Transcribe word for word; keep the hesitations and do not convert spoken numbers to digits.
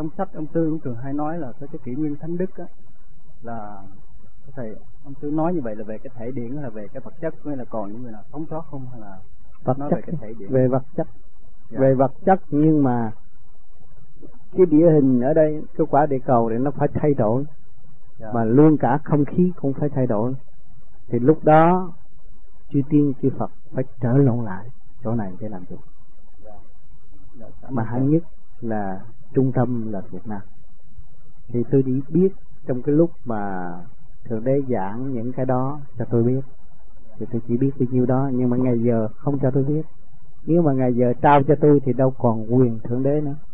Trong sách ông Tư cũng thường hay nói là tới cái kỷ nguyên Thánh Đức á, là thầy ông Tư nói như vậy là về cái thể điển, là về cái vật chất, hay là còn những người nào sống sót không, hay là vật nói chất, về cái thể điển, về vật chất, yeah. về vật chất. Nhưng mà cái địa hình ở đây, cái quả địa cầu thì nó phải thay đổi, yeah. mà luôn cả không khí cũng phải thay đổi. Thì lúc đó chư tiên chư Phật phải trở lộn lại chỗ này để làm chủ, yeah. Yeah. mà hạng nhất là trung tâm là Việt Nam. Thì tôi đi biết trong cái lúc mà Thượng Đế giảng những cái đó cho tôi biết, thì tôi chỉ biết bao nhiêu đó, nhưng mà ngày giờ không cho tôi biết. Nếu mà ngày giờ trao cho tôi thì đâu còn quyền Thượng Đế nữa.